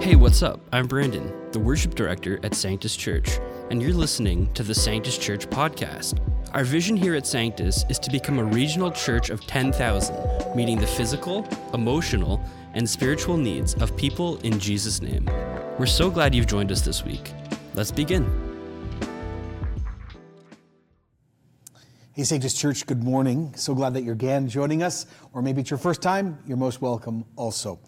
Hey, what's up? I'm Brandon, the worship director at Sanctus Church, and you're listening to the Sanctus Church podcast. Our vision here at Sanctus is to become a regional church of 10,000, meeting the physical, emotional, and spiritual needs of people in Jesus' name. We're so glad you've joined us this week. Let's begin. Hey, Sanctus Church, good morning. So glad that you're again joining us, or maybe it's your first time. You're most welcome also.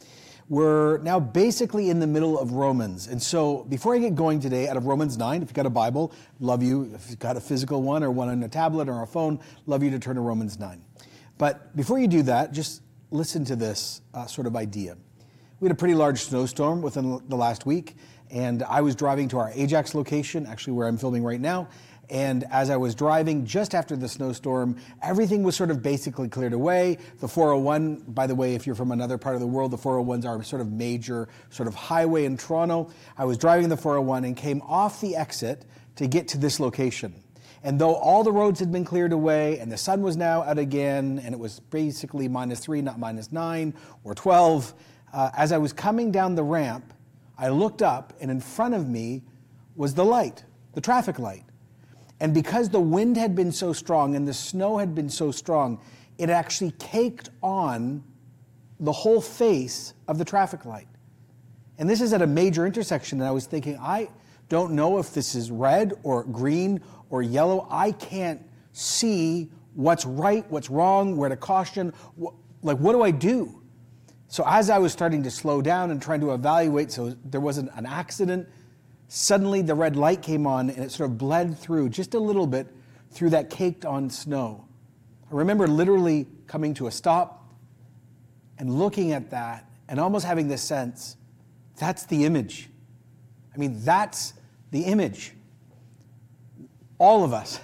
We're now basically in the middle of Romans. And so before I get going today, out of Romans 9, if you've got a Bible, love you. If you've got a physical one or one on a tablet or a phone, love you to turn to Romans 9. But before you do that, just listen to this sort of idea. We had a pretty large snowstorm within the last week, and I was driving to our Ajax location, actually where I'm filming right now. And as I was driving just after the snowstorm, everything was sort of basically cleared away. The 401, by the way, if you're from another part of the world, the 401s are sort of major sort of highway in Toronto. I was driving the 401 and came off the exit to get to this location. And though all the roads had been cleared away and the sun was now out again, and it was basically -3, not -9 or 12, as I was coming down the ramp, I looked up and in front of me was the light, the traffic light. And because the wind had been so strong and the snow had been so strong, it actually caked on the whole face of the traffic light. And this is at a major intersection, and I was thinking, I don't know if this is red or green or yellow. I can't see what's right, what's wrong, where to caution. Like, what do I do? So as I was starting to slow down and trying to evaluate so there wasn't an accident, suddenly the red light came on and it sort of bled through just a little bit through that caked on snow. I remember literally coming to a stop and looking at that and almost having this sense, that's the image. I mean, that's the image. All of us,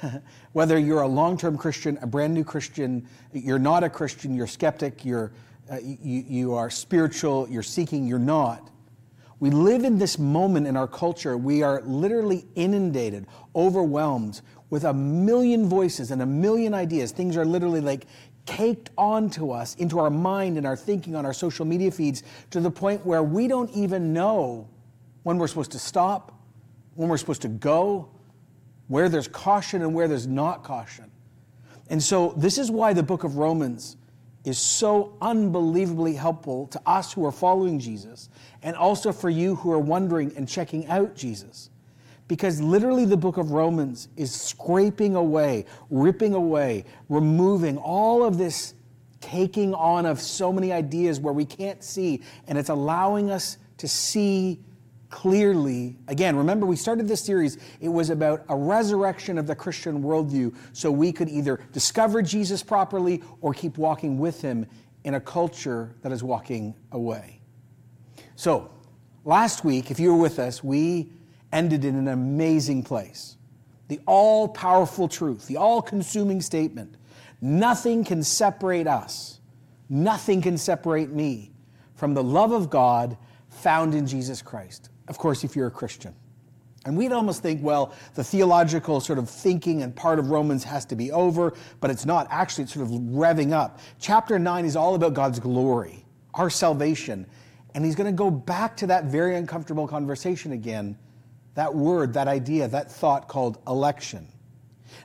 whether you're a long-term Christian, a brand new Christian, you're not a Christian, you're skeptic, you are spiritual, you're seeking, you're not. We live in this moment in our culture. We are literally inundated, overwhelmed with a million voices and a million ideas. Things are literally like caked onto us, into our mind and our thinking on our social media feeds, to the point where we don't even know when we're supposed to stop, when we're supposed to go, where there's caution and where there's not caution. And so this is why the book of Romans is so unbelievably helpful to us who are following Jesus, and also for you who are wondering and checking out Jesus. Because literally the book of Romans is scraping away, ripping away, removing all of this taking on of so many ideas where we can't see, and it's allowing us to see clearly. Again, remember we started this series, it was about a resurrection of the Christian worldview so we could either discover Jesus properly or keep walking with him in a culture that is walking away. So, last week, if you were with us, we ended in an amazing place. The all-powerful truth, the all-consuming statement. Nothing can separate us, nothing can separate me from the love of God found in Jesus Christ. Of course, if you're a Christian. And we'd almost think, well, the theological sort of thinking and part of Romans has to be over, but it's not. Actually, it's sort of revving up. Chapter 9 is all about God's glory, our salvation. And he's going to go back to that very uncomfortable conversation again, that word, that idea, that thought called election.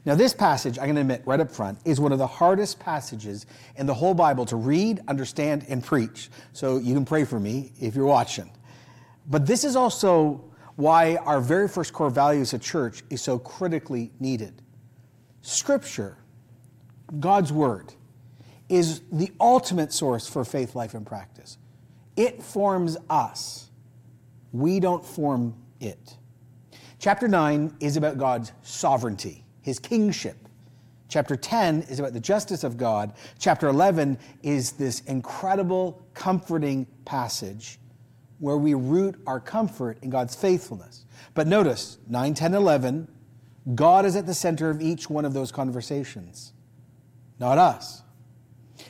Now, this passage, I'm going to admit right up front, is one of the hardest passages in the whole Bible to read, understand, and preach. So you can pray for me if you're watching. But this is also why our very first core value as a church is so critically needed. Scripture, God's Word, is the ultimate source for faith, life, and practice. It forms us. We don't form it. Chapter 9 is about God's sovereignty, his kingship. Chapter 10 is about the justice of God. Chapter 11 is this incredible, comforting passage where we root our comfort in God's faithfulness. But notice, 9, 10, 11, God is at the center of each one of those conversations, not us.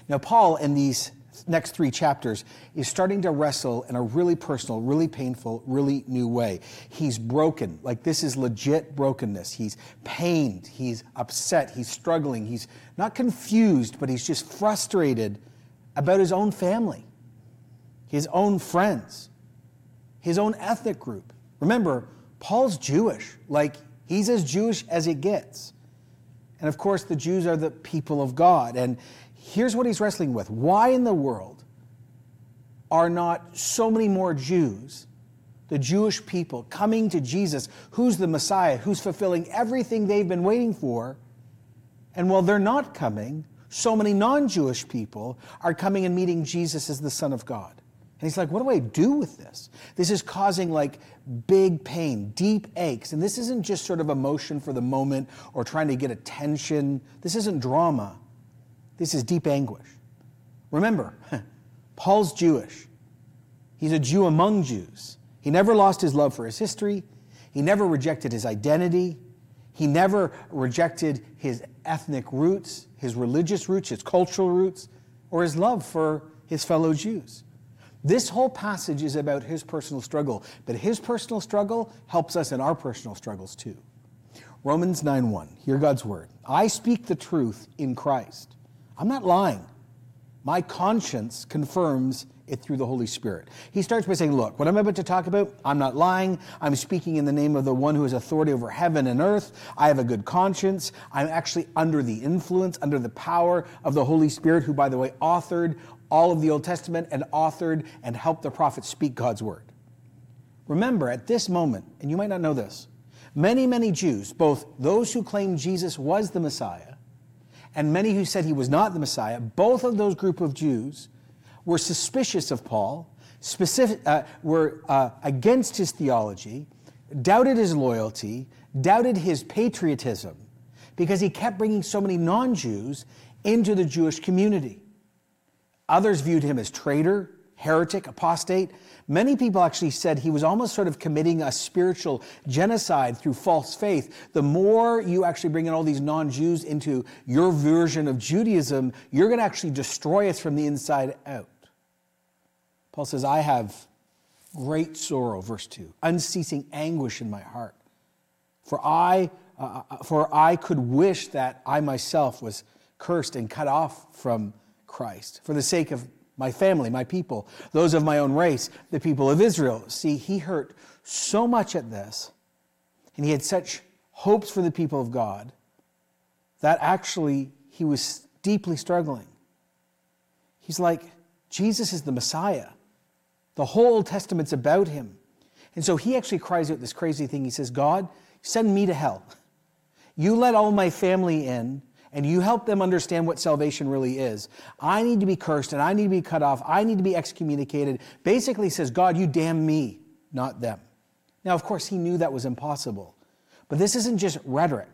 Now, Paul, in these next three chapters, is starting to wrestle in a really personal, really painful, really new way. He's broken. Like, this is legit brokenness. He's pained. He's upset. He's struggling. He's not confused, but he's just frustrated about his own family, his own friends. his own ethnic group. Remember, Paul's Jewish. Like, he's as Jewish as it gets. And of course, the Jews are the people of God. And here's what he's wrestling with. Why in the world are not so many more Jews, the Jewish people, coming to Jesus, who's the Messiah, who's fulfilling everything they've been waiting for? And while they're not coming, so many non-Jewish people are coming and meeting Jesus as the Son of God. And he's like, what do I do with this? This is causing like big pain, deep aches. And this isn't just sort of emotion for the moment or trying to get attention. This isn't drama. This is deep anguish. Remember, Paul's Jewish. He's a Jew among Jews. He never lost his love for his history. He never rejected his identity. He never rejected his ethnic roots, his religious roots, his cultural roots, or his love for his fellow Jews. This whole passage is about his personal struggle, but his personal struggle helps us in our personal struggles too. Romans 9:1, hear God's word. I speak the truth in Christ. I'm not lying. My conscience confirms it through the Holy Spirit. He starts by saying, look, what I'm about to talk about, I'm not lying. I'm speaking in the name of the one who has authority over heaven and earth. I have a good conscience. I'm actually under the influence, under the power of the Holy Spirit, who, by the way, authored all of the Old Testament and authored and helped the prophets speak God's word. Remember, at this moment, and you might not know this, many, many Jews, both those who claimed Jesus was the Messiah and many who said he was not the Messiah, both of those group of Jews were suspicious of Paul, were against his theology, doubted his loyalty, doubted his patriotism, because he kept bringing so many non-Jews into the Jewish community. Others viewed him as traitor, heretic, apostate. Many people actually said he was almost sort of committing a spiritual genocide through false faith. The more you actually bring in all these non-Jews into your version of Judaism, you're going to actually destroy us from the inside out. Paul says, I have great sorrow, verse 2, unceasing anguish in my heart. For I could wish that I myself was cursed and cut off from Christ, for the sake of my family, my people, those of my own race, the people of Israel. See, he hurt so much at this, and he had such hopes for the people of God, that actually he was deeply struggling. He's like, Jesus is the Messiah. The whole Old Testament's about him. And so he actually cries out this crazy thing. He says, God, send me to hell. You let all my family in, and you help them understand what salvation really is. I need to be cursed, and I need to be cut off. I need to be excommunicated. Basically says, God, you damn me, not them. Now, of course, he knew that was impossible. But this isn't just rhetoric.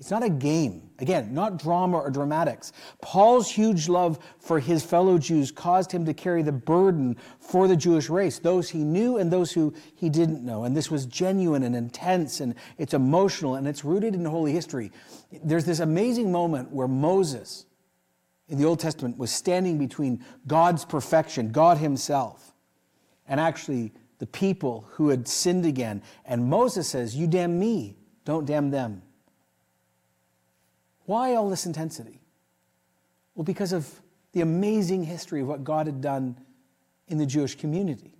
It's not a game. Again, not drama or dramatics. Paul's huge love for his fellow Jews caused him to carry the burden for the Jewish race, those he knew and those who he didn't know. And this was genuine and intense, and it's emotional, and it's rooted in holy history. There's this amazing moment where Moses, in the Old Testament, was standing between God's perfection, God himself, and actually the people who had sinned again. And Moses says, you damn me, don't damn them. Why all this intensity? Well, because of the amazing history of what God had done in the Jewish community.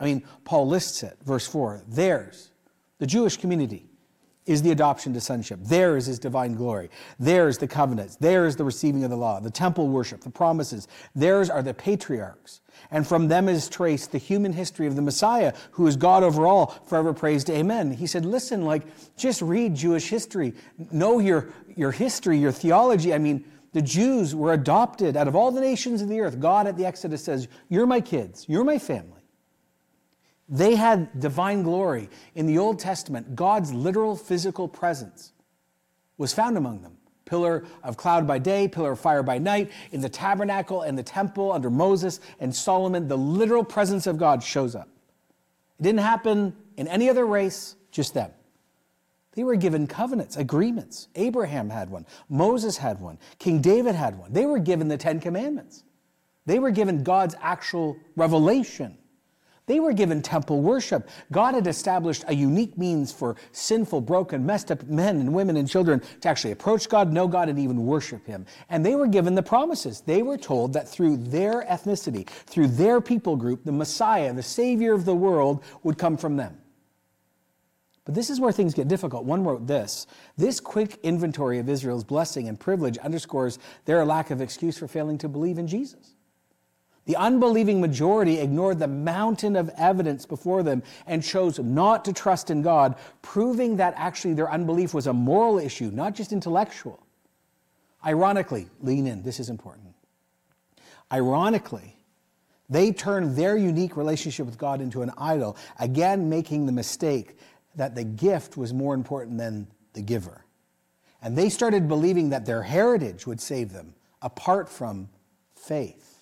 I mean, Paul lists it, verse 4. Theirs, the Jewish community, is the adoption to sonship. Theirs is divine glory. Theirs the covenants. Theirs the receiving of the law, the temple worship, the promises. Theirs are the patriarchs. And from them is traced the human history of the Messiah, who is God over all, forever praised, amen. He said, listen, like, just read Jewish history. Know your history, your theology. I mean, the Jews were adopted out of all the nations of the earth. God at the Exodus says, you're my kids, you're my family. They had divine glory. In the Old Testament, God's literal physical presence was found among them. Pillar of cloud by day, pillar of fire by night. In the tabernacle and the temple under Moses and Solomon, the literal presence of God shows up. It didn't happen in any other race, just them. They were given covenants, agreements. Abraham had one. Moses had one. King David had one. They were given the Ten Commandments. They were given God's actual revelation. They were given temple worship. God had established a unique means for sinful, broken, messed up men and women and children to actually approach God, know God, and even worship him. And they were given the promises. They were told that through their ethnicity, through their people group, the Messiah, the Savior of the world, would come from them. But this is where things get difficult. One wrote this: "This quick inventory of Israel's blessing and privilege underscores their lack of excuse for failing to believe in Jesus. The unbelieving majority ignored the mountain of evidence before them and chose not to trust in God, proving that actually their unbelief was a moral issue, not just intellectual." Ironically, lean in, this is important. Ironically, they turned their unique relationship with God into an idol, again making the mistake that the gift was more important than the giver. And they started believing that their heritage would save them, apart from faith.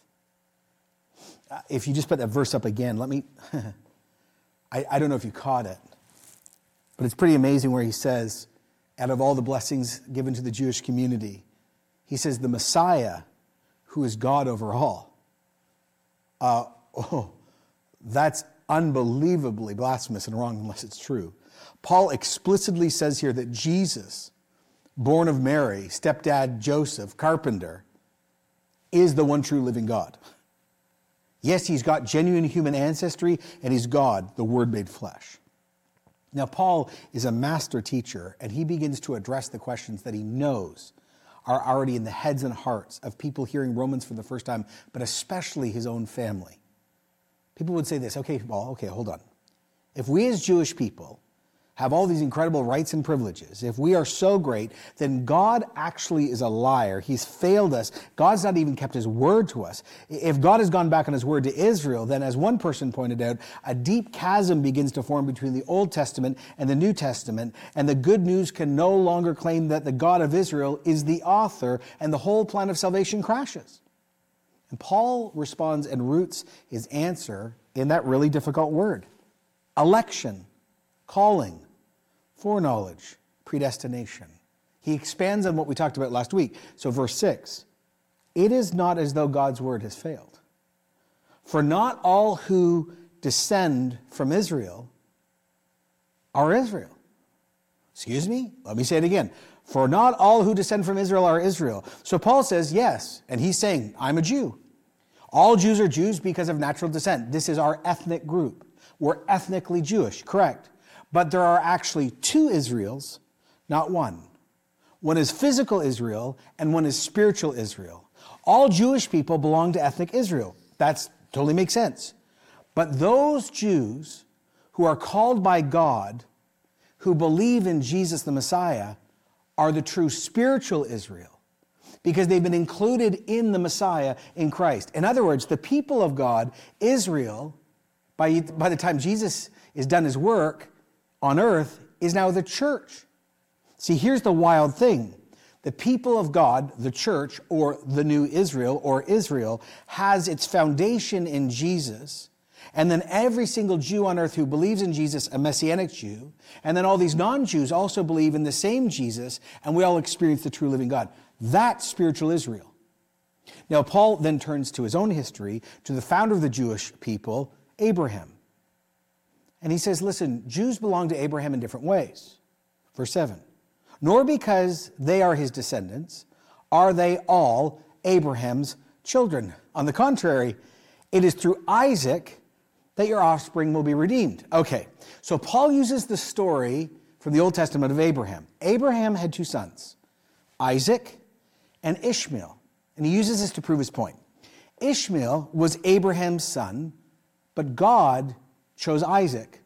If you just put that verse up again, let me, I don't know if you caught it, but it's pretty amazing where he says, out of all the blessings given to the Jewish community, he says the Messiah, who is God over all. That's unbelievably blasphemous and wrong unless it's true. Paul explicitly says here that Jesus, born of Mary, stepdad Joseph, carpenter, is the one true living God. Yes, he's got genuine human ancestry, and he's God, the Word made flesh. Now, Paul is a master teacher, and he begins to address the questions that he knows are already in the heads and hearts of people hearing Romans for the first time, but especially his own family. People would say this: okay, Paul, okay, hold on. If we as Jewish people have all these incredible rights and privileges, if we are so great, then God actually is a liar. He's failed us. God's not even kept his word to us. If God has gone back on his word to Israel, then as one person pointed out, a deep chasm begins to form between the Old Testament and the New Testament, and the good news can no longer claim that the God of Israel is the author, and the whole plan of salvation crashes. And Paul responds and roots his answer in that really difficult word: election, calling, foreknowledge, predestination. He expands on what we talked about last week. So verse 6, it is not as though God's word has failed. For not all who descend from Israel are Israel. Excuse me? Let me say it again. For not all who descend from Israel are Israel. So Paul says, yes, and he's saying, I'm a Jew. All Jews are Jews because of natural descent. This is our ethnic group. We're ethnically Jewish, correct? But there are actually two Israels, not one. One is physical Israel, and one is spiritual Israel. All Jewish people belong to ethnic Israel. That totally makes sense. But those Jews who are called by God, who believe in Jesus the Messiah, are the true spiritual Israel, because they've been included in the Messiah, in Christ. In other words, the people of God, Israel, by the time Jesus is done his work on earth, is now the church. See, here's the wild thing. The people of God, the church, or the new Israel, or Israel, has its foundation in Jesus. And then every single Jew on earth who believes in Jesus, a Messianic Jew, and then all these non-Jews also believe in the same Jesus, and we all experience the true living God. That's spiritual Israel. Now, Paul then turns to his own history, to the founder of the Jewish people, Abraham. And he says, listen, Jews belong to Abraham in different ways. Verse 7, nor because they are his descendants are they all Abraham's children. On the contrary, it is through Isaac that your offspring will be redeemed. Okay, so Paul uses the story from the Old Testament of Abraham. Abraham had two sons, Isaac and Ishmael. And he uses this to prove his point. Ishmael was Abraham's son, but God chose Isaac,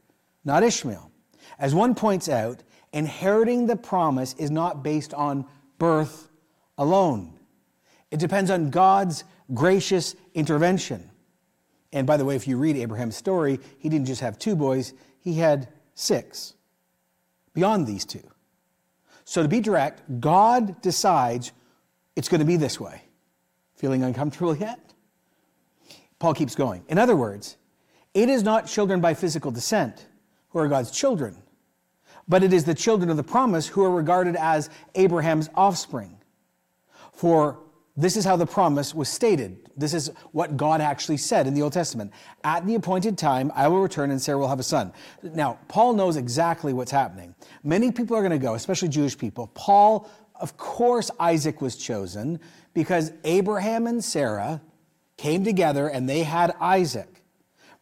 not Ishmael. As one points out, inheriting the promise is not based on birth alone. It depends on God's gracious intervention. And by the way, if you read Abraham's story, he didn't just have two boys, he had six, beyond these two. So to be direct, God decides it's going to be this way. Feeling uncomfortable yet? Paul keeps going. In other words, it is not children by physical descent who are God's children, but it is the children of the promise who are regarded as Abraham's offspring. For This is how the promise was stated. This is what God actually said in the Old Testament. At the appointed time, I will return and Sarah will have a son. Now, Paul knows exactly what's happening. Many people are going to go, especially Jewish people. Paul, of course, Isaac was chosen because Abraham and Sarah came together and they had Isaac.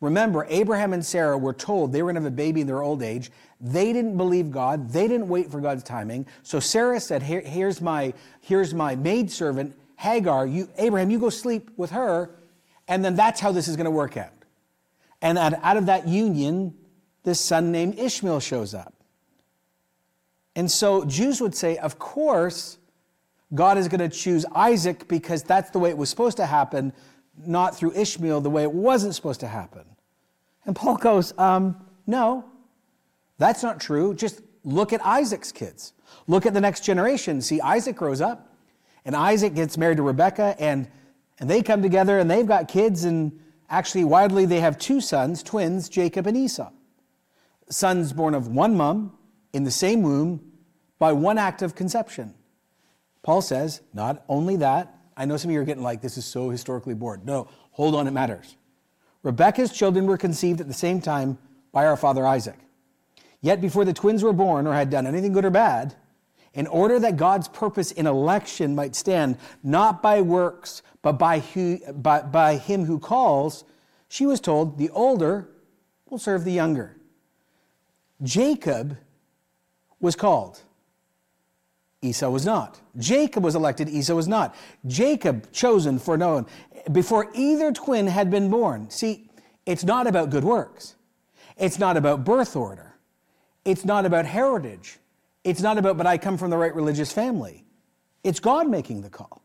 Remember, Abraham and Sarah were told they were going to have a baby in their old age. They didn't believe God. They didn't wait for God's timing. So Sarah said, here's my maidservant, Hagar. Abraham, you go sleep with her. And then that's how this is going to work out. And out of that union, this son named Ishmael shows up. And so Jews would say, of course, God is going to choose Isaac because that's the way it was supposed to happen, not through Ishmael, the way it wasn't supposed to happen. And Paul goes, no, that's not true. Just look at Isaac's kids. Look at the next generation. See, Isaac grows up, and Isaac gets married to Rebekah, and they come together, and they've got kids, and actually, widely, they have two sons, twins, Jacob and Esau. Sons born of one mom, in the same womb, by one act of conception. Paul says, not only that, I know some of you are getting like, this is so historically bored. No, hold on, it matters. Rebekah's children were conceived at the same time by our father Isaac. Yet before the twins were born or had done anything good or bad, in order that God's purpose in election might stand, not by works, but by him who calls, she was told, the older will serve the younger. Jacob was called. Esau was not. Jacob was elected, Esau was not. Jacob chosen, foreknown, before either twin had been born. See, it's not about good works. It's not about birth order. It's not about heritage. It's not about, but I come from the right religious family. It's God making the call.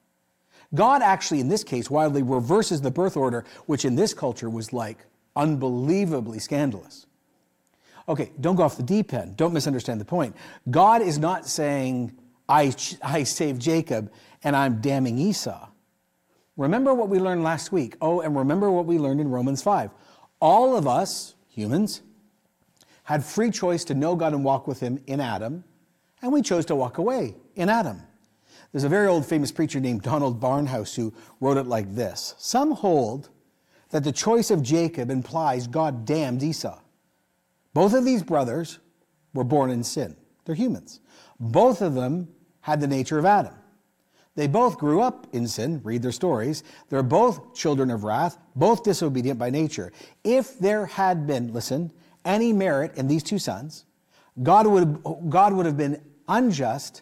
God actually, in this case, wildly reverses the birth order, which in this culture was like unbelievably scandalous. Okay, don't go off the deep end. Don't misunderstand the point. God is not saying, I saved Jacob, and I'm damning Esau. Remember what we learned last week. Oh, and remember what we learned in Romans 5. All of us, humans, had free choice to know God and walk with him in Adam, and we chose to walk away in Adam. There's a very old famous preacher named Donald Barnhouse who wrote it like this. Some hold that the choice of Jacob implies God damned Esau. Both of these brothers were born in sin. They're humans. Both of them had the nature of Adam. They both grew up in sin. Read their stories. They're both children of wrath, both disobedient by nature. If there had been, listen, any merit in these two sons, God would have been unjust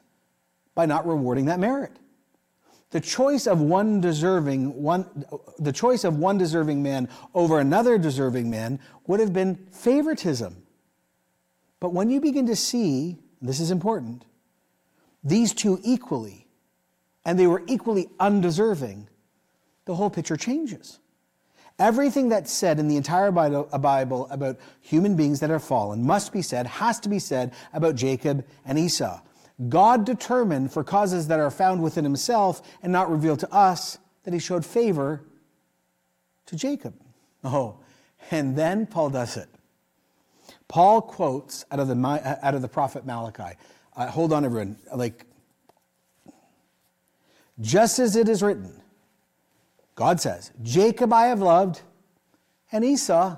by not rewarding that merit. The choice of one deserving man over another deserving man would have been favoritism. But when you begin to see, this is important, these two equally, and they were equally undeserving, the whole picture changes. Everything that's said in the entire Bible about human beings that are fallen must be said, has to be said about Jacob and Esau. God determined for causes that are found within himself and not revealed to us that he showed favor to Jacob. Oh, and then Paul does it. Paul quotes out of the prophet Malachi. Hold on, everyone. Like, just as it is written, God says, Jacob I have loved, and Esau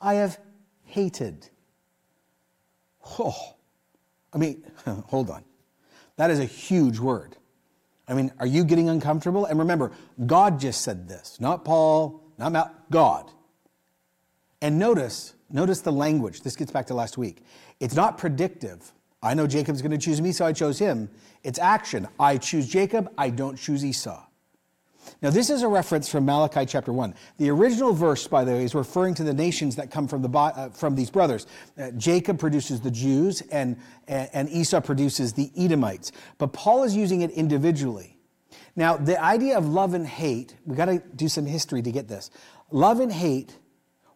I have hated. Oh, I mean, hold on. That is a huge word. I mean, are you getting uncomfortable? And remember, God just said this. Not Paul, not Malachi, God. And notice the language. This gets back to last week. It's not predictive. I know Jacob's going to choose me, so I chose him. It's action. I choose Jacob. I don't choose Esau. Now, this is a reference from Malachi chapter 1. The original verse, by the way, is referring to the nations that come from these brothers. Jacob produces the Jews, and Esau produces the Edomites. But Paul is using it individually. Now, the idea of love and hate, we've got to do some history to get this. Love and hate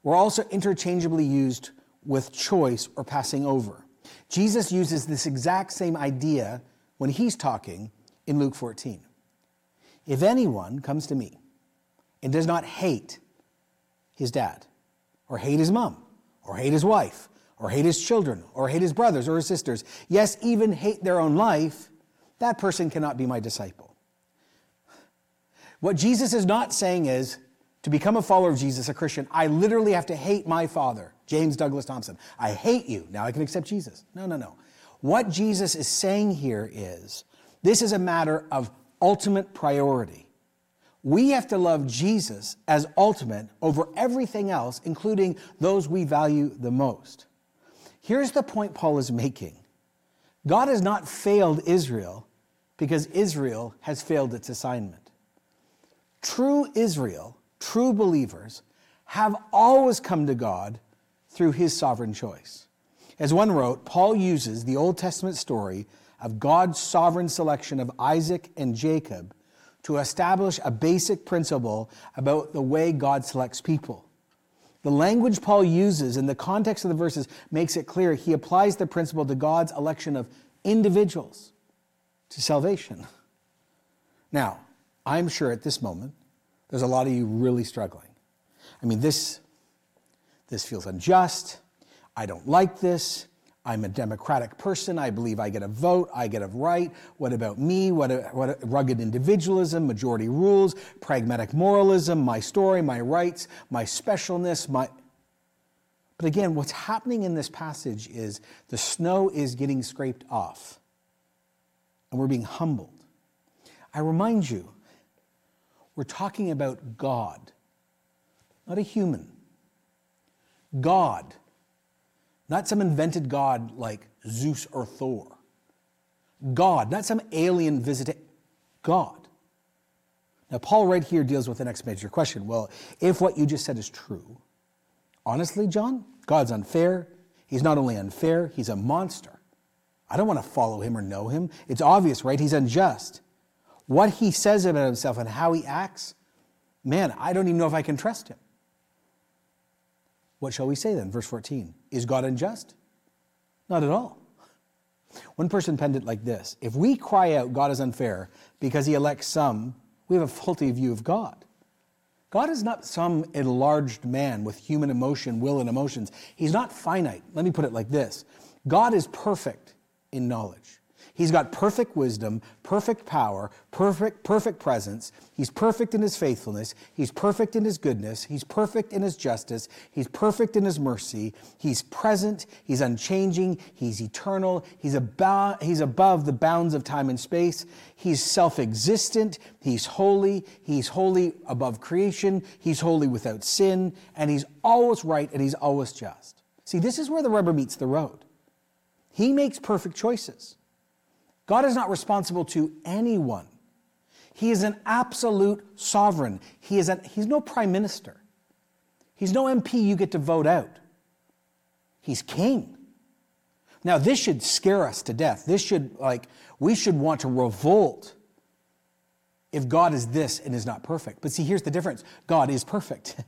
were also interchangeably used with choice or passing over. Jesus uses this exact same idea when he's talking in Luke 14. If anyone comes to me and does not hate his dad, or hate his mom, or hate his wife, or hate his children, or hate his brothers or his sisters, yes, even hate their own life, that person cannot be my disciple. What Jesus is not saying is, to become a follower of Jesus, a Christian, I literally have to hate my father, James Douglas Thompson. I hate you. Now I can accept Jesus. No, no, no. What Jesus is saying here is, this is a matter of ultimate priority. We have to love Jesus as ultimate over everything else, including those we value the most. Here's the point Paul is making. God has not failed Israel because Israel has failed its assignment. True Israel, true believers, have always come to God through his sovereign choice. As one wrote, Paul uses the Old Testament story of God's sovereign selection of Isaac and Jacob to establish a basic principle about the way God selects people. The language Paul uses in the context of the verses makes it clear he applies the principle to God's election of individuals to salvation. Now, I'm sure at this moment, there's a lot of you really struggling. I mean, this feels unjust. I don't like this. I'm a democratic person. I believe I get a vote. I get a right. What about me? What rugged individualism, majority rules, pragmatic moralism, my story, my rights, my specialness, my... But again, what's happening in this passage is the snow is getting scraped off, and we're being humbled. I remind you, we're talking about God, not a human. God, not some invented God like Zeus or Thor. God, not some alien visiting. God. Now, Paul right here deals with the next major question. Well, if what you just said is true, honestly, John, God's unfair. He's not only unfair, he's a monster. I don't want to follow him or know him. It's obvious, right? He's unjust. What he says about himself and how he acts, man, I don't even know if I can trust him. What shall we say then? Verse 14. Is God unjust? Not at all. One person penned it like this. If we cry out God is unfair because he elects some, we have a faulty view of God. God is not some enlarged man with human emotion, will, and emotions. He's not finite. Let me put it like this. God is perfect in knowledge. He's got perfect wisdom, perfect power, perfect presence. He's perfect in his faithfulness. He's perfect in his goodness. He's perfect in his justice. He's perfect in his mercy. He's present. He's unchanging. He's eternal. He's above the bounds of time and space. He's self-existent. He's holy. He's holy above creation. He's holy without sin. And he's always right and he's always just. See, this is where the rubber meets the road. He makes perfect choices. God is not responsible to anyone. He is an absolute sovereign. He's no prime minister. He's no MP you get to vote out. He's king. Now, this should scare us to death. We should want to revolt if God is this and is not perfect. But see, here's the difference. God is perfect.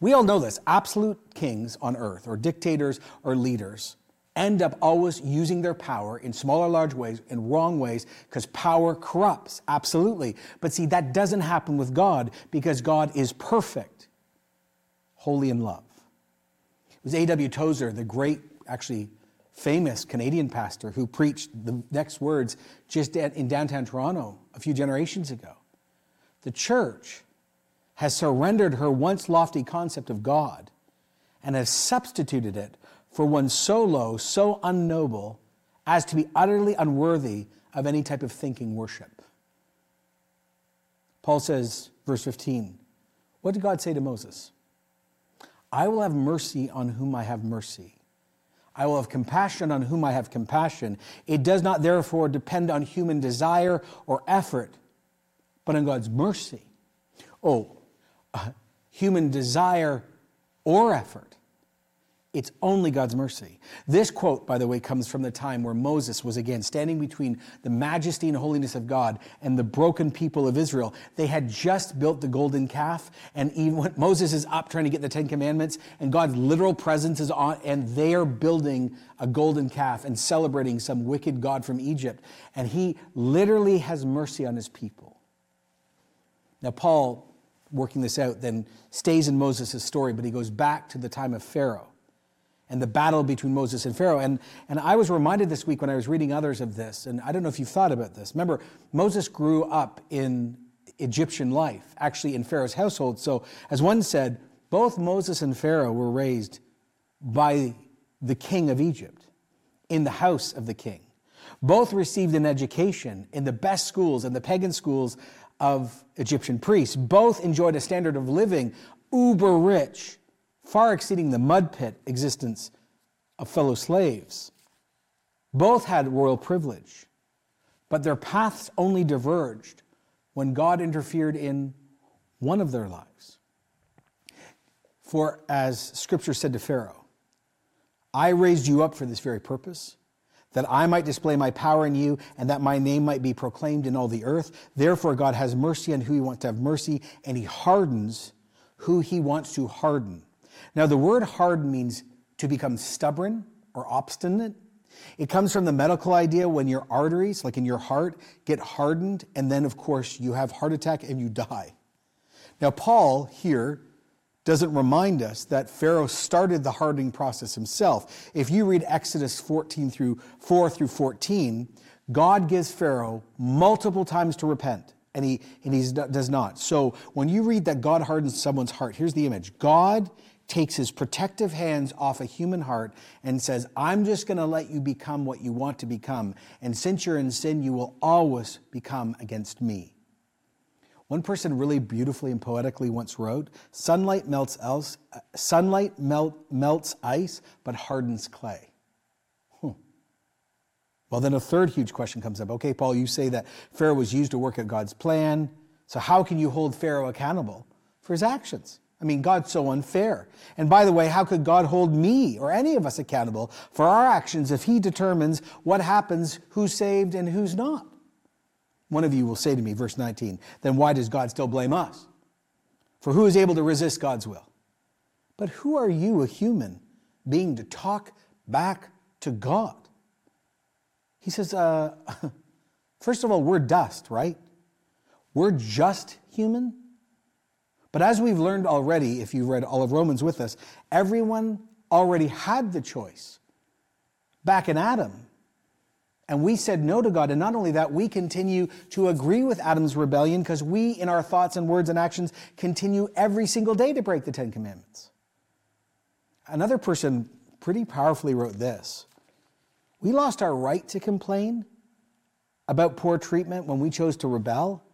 We all know this. Absolute kings on earth, or dictators or leaders, end up always using their power in small or large ways, in wrong ways, because power corrupts, absolutely. But see, that doesn't happen with God, because God is perfect, holy in love. It was A.W. Tozer, the great, actually famous Canadian pastor, who preached the next words just in downtown Toronto a few generations ago. The church has surrendered her once lofty concept of God and has substituted it for one so low, so unnoble, as to be utterly unworthy of any type of thinking worship. Paul says, verse 15, what did God say to Moses? I will have mercy on whom I have mercy. I will have compassion on whom I have compassion. It does not therefore depend on human desire or effort, but on God's mercy. Human desire or effort. It's only God's mercy. This quote, by the way, comes from the time where Moses was again standing between the majesty and holiness of God and the broken people of Israel. They had just built the golden calf, and even when Moses is up trying to get the Ten Commandments, and God's literal presence is on, and they are building a golden calf and celebrating some wicked god from Egypt. And he literally has mercy on his people. Now, Paul, working this out, then stays in Moses' story, but he goes back to the time of Pharaoh and the battle between Moses and Pharaoh. And I was reminded this week when I was reading others of this, and I don't know if you've thought about this. Remember, Moses grew up in Egyptian life, actually in Pharaoh's household. So as one said, both Moses and Pharaoh were raised by the king of Egypt, in the house of the king. Both received an education in the best schools and the pagan schools of Egyptian priests. Both enjoyed a standard of living uber rich, far exceeding the mud pit existence of fellow slaves. Both had royal privilege, but their paths only diverged when God interfered in one of their lives. For as Scripture said to Pharaoh, I raised you up for this very purpose, that I might display my power in you, and that my name might be proclaimed in all the earth. Therefore, God has mercy on who he wants to have mercy, and he hardens who he wants to harden. Now, the word harden means to become stubborn or obstinate. It comes from the medical idea when your arteries, like in your heart, get hardened, and then, of course, you have heart attack and you die. Now, Paul here doesn't remind us that Pharaoh started the hardening process himself. If you read Exodus 4 through 14, God gives Pharaoh multiple times to repent, and he does not. So when you read that God hardens someone's heart, here's the image. God takes his protective hands off a human heart and says, I'm just going to let you become what you want to become. And since you're in sin, you will always become against me. One person really beautifully and poetically once wrote, sunlight melts ice, but hardens clay. Well, then a third huge question comes up. Okay, Paul, you say that Pharaoh was used to work at God's plan. So how can you hold Pharaoh accountable for his actions? I mean, God's so unfair. And by the way, how could God hold me or any of us accountable for our actions if he determines what happens, who's saved and who's not? One of you will say to me, verse 19, then why does God still blame us? For who is able to resist God's will? But who are you, a human being, to talk back to God? He says, first of all, we're dust, right? We're just human. But as we've learned already, if you've read all of Romans with us, everyone already had the choice back in Adam. And we said no to God. And not only that, we continue to agree with Adam's rebellion because we, in our thoughts and words and actions, continue every single day to break the Ten Commandments. Another person pretty powerfully wrote this. We lost our right to complain about poor treatment when we chose to rebel.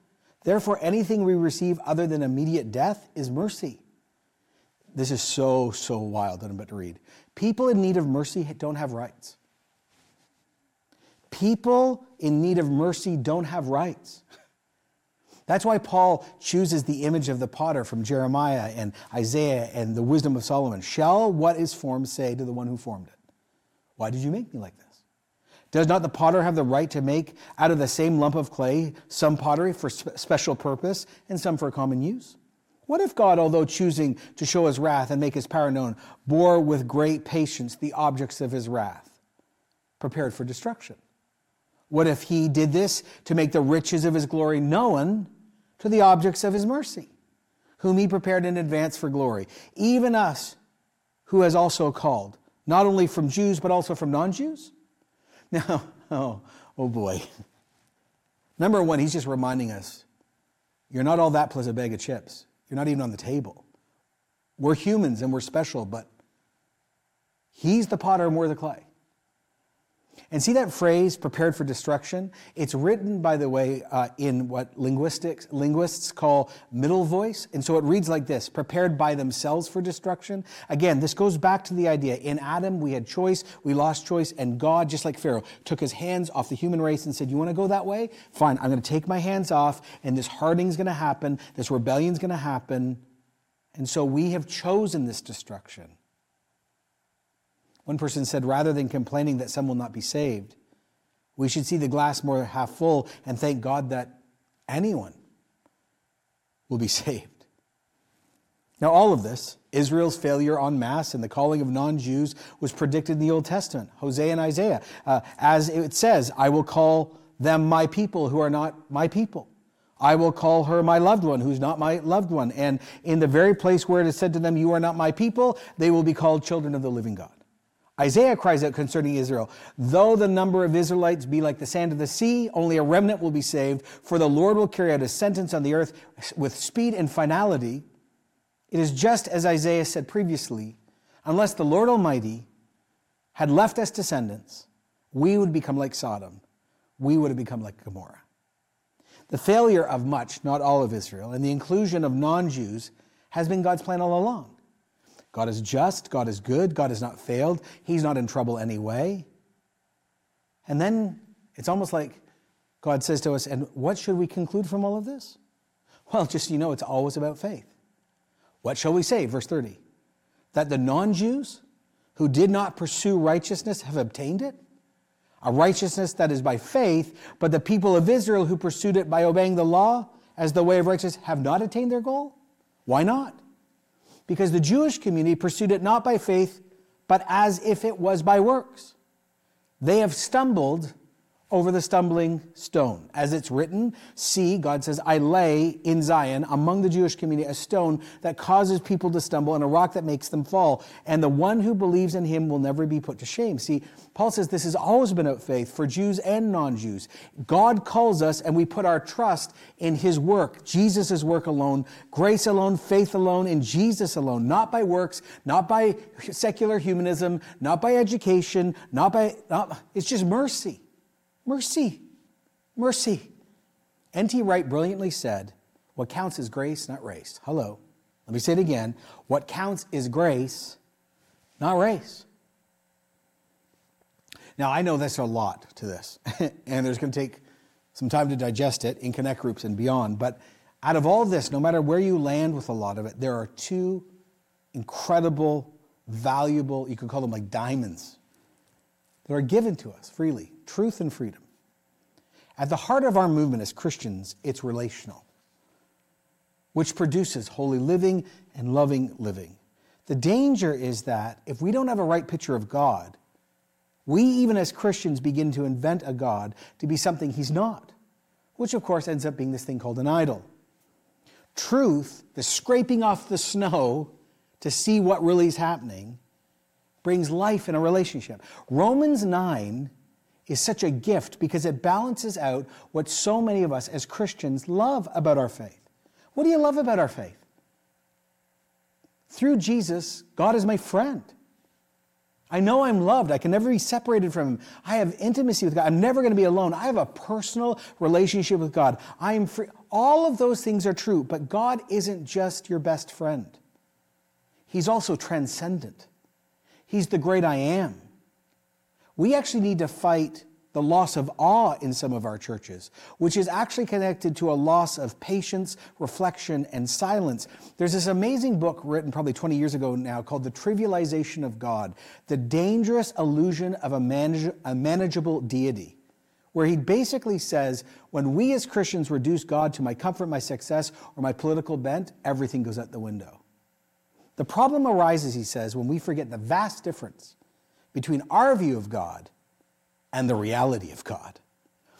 Therefore, anything we receive other than immediate death is mercy. This is so wild that I'm about to read. People in need of mercy don't have rights. People in need of mercy don't have rights. That's why Paul chooses the image of the potter from Jeremiah and Isaiah and the wisdom of Solomon. Shall what is formed say to the one who formed it, why did you make me like this? Does not the potter have the right to make out of the same lump of clay some pottery for special purpose and some for common use? What if God, although choosing to show his wrath and make his power known, bore with great patience the objects of his wrath, prepared for destruction? What if he did this to make the riches of his glory known to the objects of his mercy, whom he prepared in advance for glory? Even us, who has also called, not only from Jews, but also from non-Jews? Now, oh boy. Number one, he's just reminding us, you're not all that plus a bag of chips. You're not even on the table. We're humans and we're special, but he's the potter and we're the clay. And see that phrase, prepared for destruction? It's written, by the way, in what linguists call middle voice. And so it reads like this, prepared by themselves for destruction. Again, this goes back to the idea. In Adam, we had choice, we lost choice, and God, just like Pharaoh, took his hands off the human race and said, you want to go that way? Fine, I'm going to take my hands off, and this hardening's going to happen, this rebellion's going to happen. And so we have chosen this destruction. One person said, rather than complaining that some will not be saved, we should see the glass more half full and thank God that anyone will be saved. Now, all of this, Israel's failure en masse and the calling of non-Jews, was predicted in the Old Testament, Hosea and Isaiah. As it says, I will call them my people who are not my people. I will call her my loved one, who's not my loved one. And in the very place where it is said to them, you are not my people, they will be called children of the living God. Isaiah cries out concerning Israel, though the number of Israelites be like the sand of the sea, only a remnant will be saved, for the Lord will carry out his sentence on the earth with speed and finality. It is just as Isaiah said previously, unless the Lord Almighty had left us descendants, we would become like Sodom. We would have become like Gomorrah. The failure of much, not all of Israel, and the inclusion of non-Jews has been God's plan all along. God is just, God is good, God has not failed, he's not in trouble anyway. And then it's almost like God says to us, and what should we conclude from all of this? Well, just so you know, it's always about faith. What shall we say? Verse 30. That the non-Jews who did not pursue righteousness have obtained it? A righteousness that is by faith, but the people of Israel who pursued it by obeying the law as the way of righteousness have not attained their goal? Why not? Because the Jewish community pursued it not by faith, but as if it was by works. They have stumbled over the stumbling stone. As it's written, see, God says, I lay in Zion among the Jewish community a stone that causes people to stumble and a rock that makes them fall. And the one who believes in him will never be put to shame. See, Paul says this has always been about faith for Jews and non-Jews. God calls us and we put our trust in his work, Jesus' work alone, grace alone, faith alone, in Jesus alone, not by works, not by secular humanism, not by education, it's just mercy. Mercy, mercy. N.T. Wright brilliantly said, what counts is grace, not race. Hello. Let me say it again. What counts is grace, not race. Now, I know there's a lot to this, and there's going to take some time to digest it in connect groups and beyond. But out of all this, no matter where you land with a lot of it, there are two incredible, valuable, you could call them like diamonds, that are given to us freely. Truth and freedom. At the heart of our movement as Christians, it's relational, which produces holy living and loving living. The danger is that if we don't have a right picture of God, we even as Christians begin to invent a God to be something he's not, which of course ends up being this thing called an idol. Truth, the scraping off the snow to see what really is happening, brings life in a relationship. Romans 9 is such a gift because it balances out what so many of us as Christians love about our faith. What do you love about our faith? Through Jesus, God is my friend. I know I'm loved. I can never be separated from him. I have intimacy with God. I'm never going to be alone. I have a personal relationship with God. I am free. All of those things are true, but God isn't just your best friend. He's also transcendent. He's the great I am. We actually need to fight the loss of awe in some of our churches, which is actually connected to a loss of patience, reflection, and silence. There's this amazing book written probably 20 years ago now called The Trivialization of God, the dangerous illusion of a manageable deity, where he basically says, when we as Christians reduce God to my comfort, my success, or my political bent, everything goes out the window. The problem arises, he says, when we forget the vast difference between our view of God and the reality of God.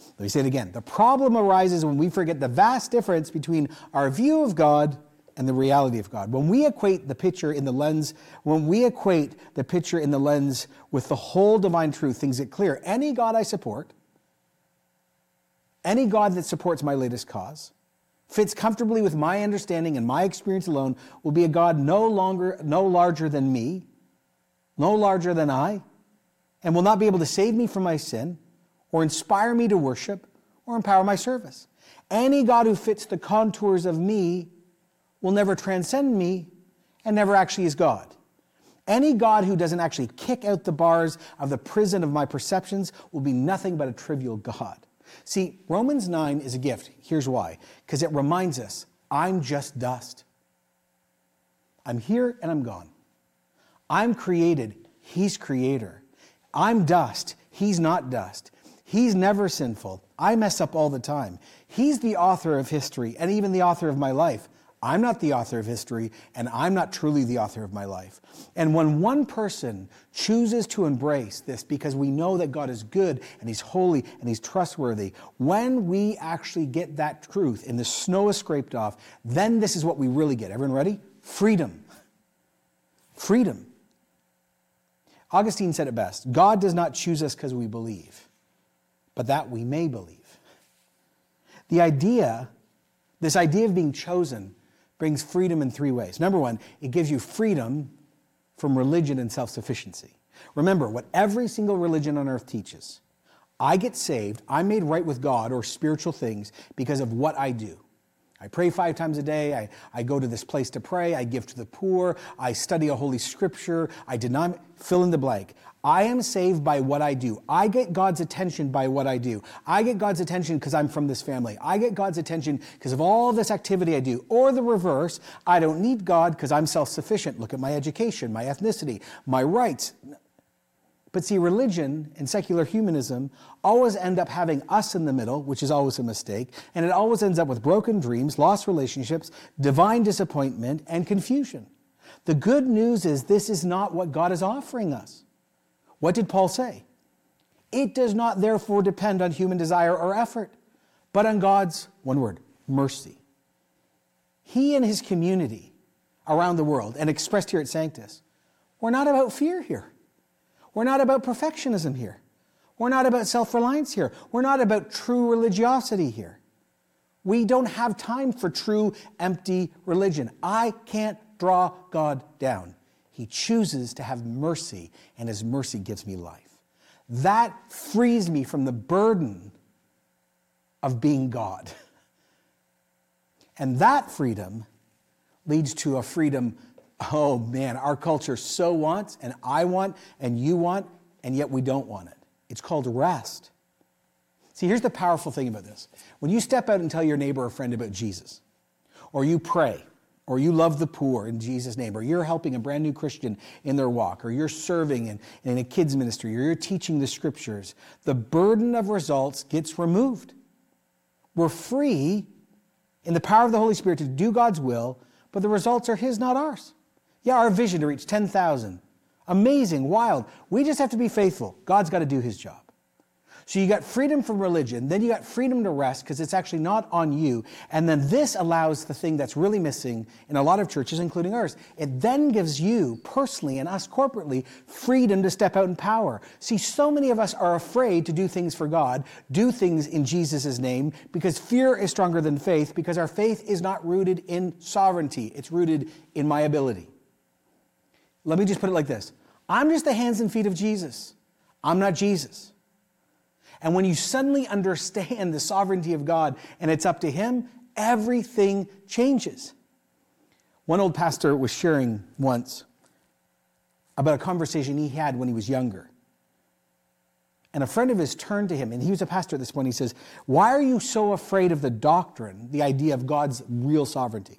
Let me say it again. The problem arises when we forget the vast difference between our view of God and the reality of God. When we equate the picture in the lens, with the whole divine truth, things get clear. Any God I support, any God that supports my latest cause, fits comfortably with my understanding and my experience alone, will be a God no larger than me, no larger than I, and will not be able to save me from my sin, or inspire me to worship, or empower my service. Any God who fits the contours of me will never transcend me, and never actually is God. Any God who doesn't actually kick out the bars of the prison of my perceptions will be nothing but a trivial God. See, Romans 9 is a gift. Here's why. Because it reminds us, I'm just dust. I'm here and I'm gone. I'm created, he's creator. I'm dust, he's not dust. He's never sinful. I mess up all the time. He's the author of history and even the author of my life. I'm not the author of history and I'm not truly the author of my life. And when one person chooses to embrace this because we know that God is good and he's holy and he's trustworthy, when we actually get that truth and the snow is scraped off, then this is what we really get. Everyone ready? Freedom. Freedom. Augustine said it best. God does not choose us because we believe, but that we may believe. This idea of being chosen brings freedom in three ways. Number one, it gives you freedom from religion and self-sufficiency. Remember what every single religion on earth teaches. I get saved, I'm made right with God or spiritual things because of what I do. I pray 5 times a day, I go to this place to pray, I give to the poor, I study a holy scripture, I deny, fill in the blank. I am saved by what I do. I get God's attention by what I do. I get God's attention because I'm from this family. I get God's attention because of all this activity I do. Or the reverse, I don't need God because I'm self-sufficient. Look at my education, my ethnicity, my rights. But see, religion and secular humanism always end up having us in the middle, which is always a mistake, and it always ends up with broken dreams, lost relationships, divine disappointment, and confusion. The good news is this is not what God is offering us. What did Paul say? It does not therefore depend on human desire or effort, but on God's, one word, mercy. He and his community around the world, and expressed here at Sanctus, we're not about fear here. We're not about perfectionism here. We're not about self-reliance here. We're not about true religiosity here. We don't have time for true, empty religion. I can't draw God down. He chooses to have mercy, and his mercy gives me life. That frees me from the burden of being God. And that freedom leads to a freedom, oh man, our culture so wants, and I want, and you want, and yet we don't want it. It's called rest. See, here's the powerful thing about this. When you step out and tell your neighbor or friend about Jesus, or you pray, or you love the poor in Jesus' name, or you're helping a brand new Christian in their walk, or you're serving in a kids' ministry, or you're teaching the scriptures, the burden of results gets removed. We're free in the power of the Holy Spirit to do God's will, but the results are his, not ours. Yeah, our vision to reach 10,000. Amazing, wild. We just have to be faithful. God's got to do his job. So you got freedom from religion, then you got freedom to rest because it's actually not on you. And then this allows the thing that's really missing in a lot of churches, including ours. It then gives you personally and us corporately freedom to step out in power. See, so many of us are afraid to do things for God, do things in Jesus' name, because fear is stronger than faith, because our faith is not rooted in sovereignty. It's rooted in my ability. Let me just put it like this. I'm just the hands and feet of Jesus. I'm not Jesus. And when you suddenly understand the sovereignty of God and it's up to him, everything changes. One old pastor was sharing once about a conversation he had when he was younger. And a friend of his turned to him, and he was a pastor at this point. He says, "Why are you so afraid of the doctrine, the idea of God's real sovereignty?"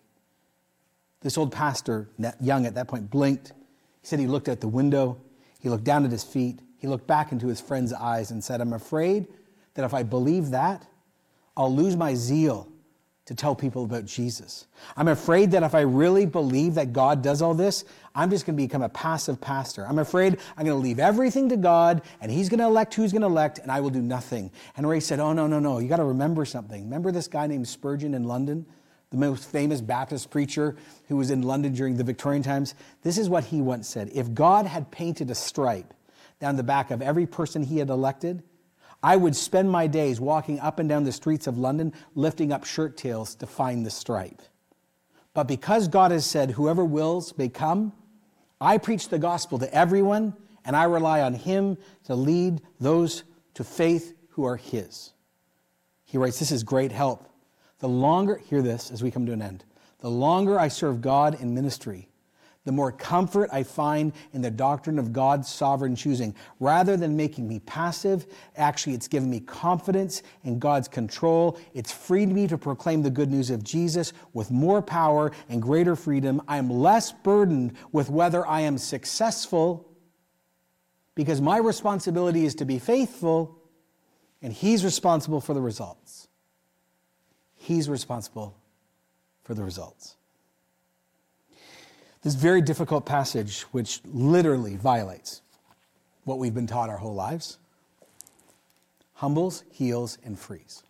This old pastor, young at that point, blinked. He said he looked out the window. He looked down at his feet. He looked back into his friend's eyes and said, "I'm afraid that if I believe that, I'll lose my zeal to tell people about Jesus. I'm afraid that if I really believe that God does all this, I'm just going to become a passive pastor. I'm afraid I'm going to leave everything to God, and he's going to elect who's going to elect, and I will do nothing." And Ray said, "Oh, no, you got to remember something. Remember this guy named Spurgeon in London, the most famous Baptist preacher who was in London during the Victorian times? This is what he once said. If God had painted a stripe down the back of every person he had elected, I would spend my days walking up and down the streets of London, lifting up shirt tails to find the stripe. But because God has said, 'Whoever wills may come,' I preach the gospel to everyone, and I rely on him to lead those to faith who are his." He writes, "This is great help. The longer," hear this as we come to an end, "the longer I serve God in ministry, the more comfort I find in the doctrine of God's sovereign choosing. Rather than making me passive, actually it's given me confidence in God's control. It's freed me to proclaim the good news of Jesus with more power and greater freedom. I am less burdened with whether I am successful, because my responsibility is to be faithful, and he's responsible for the results." He's responsible for the results. This very difficult passage, which literally violates what we've been taught our whole lives, humbles, heals, and frees.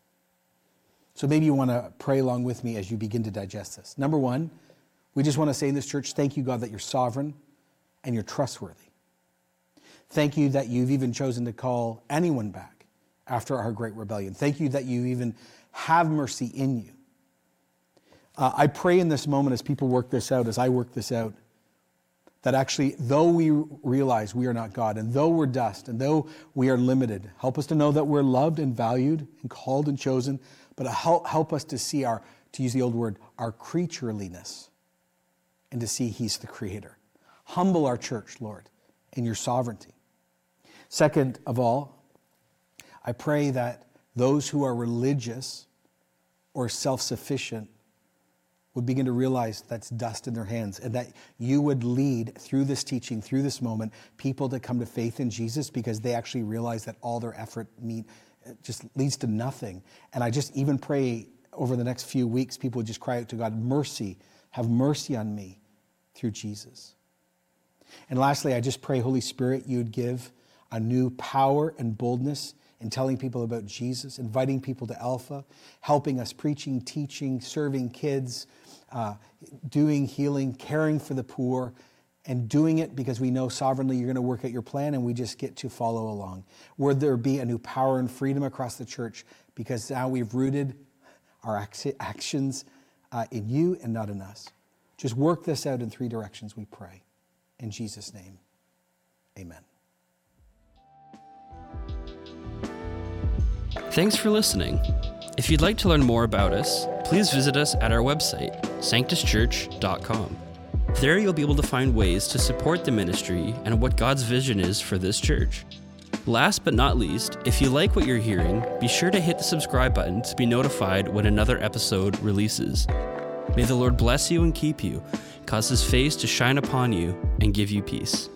So maybe you want to pray along with me as you begin to digest this. Number one, we just want to say in this church, thank you, God, that you're sovereign and you're trustworthy. Thank you that you've even chosen to call anyone back after our great rebellion. Thank you that you even have mercy in you. I pray in this moment as people work this out, as I work this out, that actually, though we realize we are not God, and though we're dust, and though we are limited, help us to know that we're loved and valued and called and chosen, but help us to see our, to use the old word, our creatureliness, and to see he's the creator. Humble our church, Lord, in your sovereignty. Second of all, I pray that those who are religious or self-sufficient would begin to realize that's dust in their hands, and that you would lead through this teaching, through this moment, people to come to faith in Jesus because they actually realize that all their effort just leads to nothing. And I just even pray over the next few weeks, people would just cry out to God, mercy, have mercy on me through Jesus. And lastly, I just pray, Holy Spirit, you would give a new power and boldness in telling people about Jesus, inviting people to Alpha, helping us preaching, teaching, serving kids, doing healing, caring for the poor, and doing it because we know sovereignly you're going to work out your plan and we just get to follow along. Would there be a new power and freedom across the church because now we've rooted our actions in you and not in us. Just work this out in three directions, we pray. In Jesus' name, amen. Thanks for listening. If you'd like to learn more about us, please visit us at our website, sanctuschurch.com. There you'll be able to find ways to support the ministry and what God's vision is for this church. Last but not least, if you like what you're hearing, be sure to hit the subscribe button to be notified when another episode releases. May the Lord bless you and keep you, cause his face to shine upon you, and give you peace.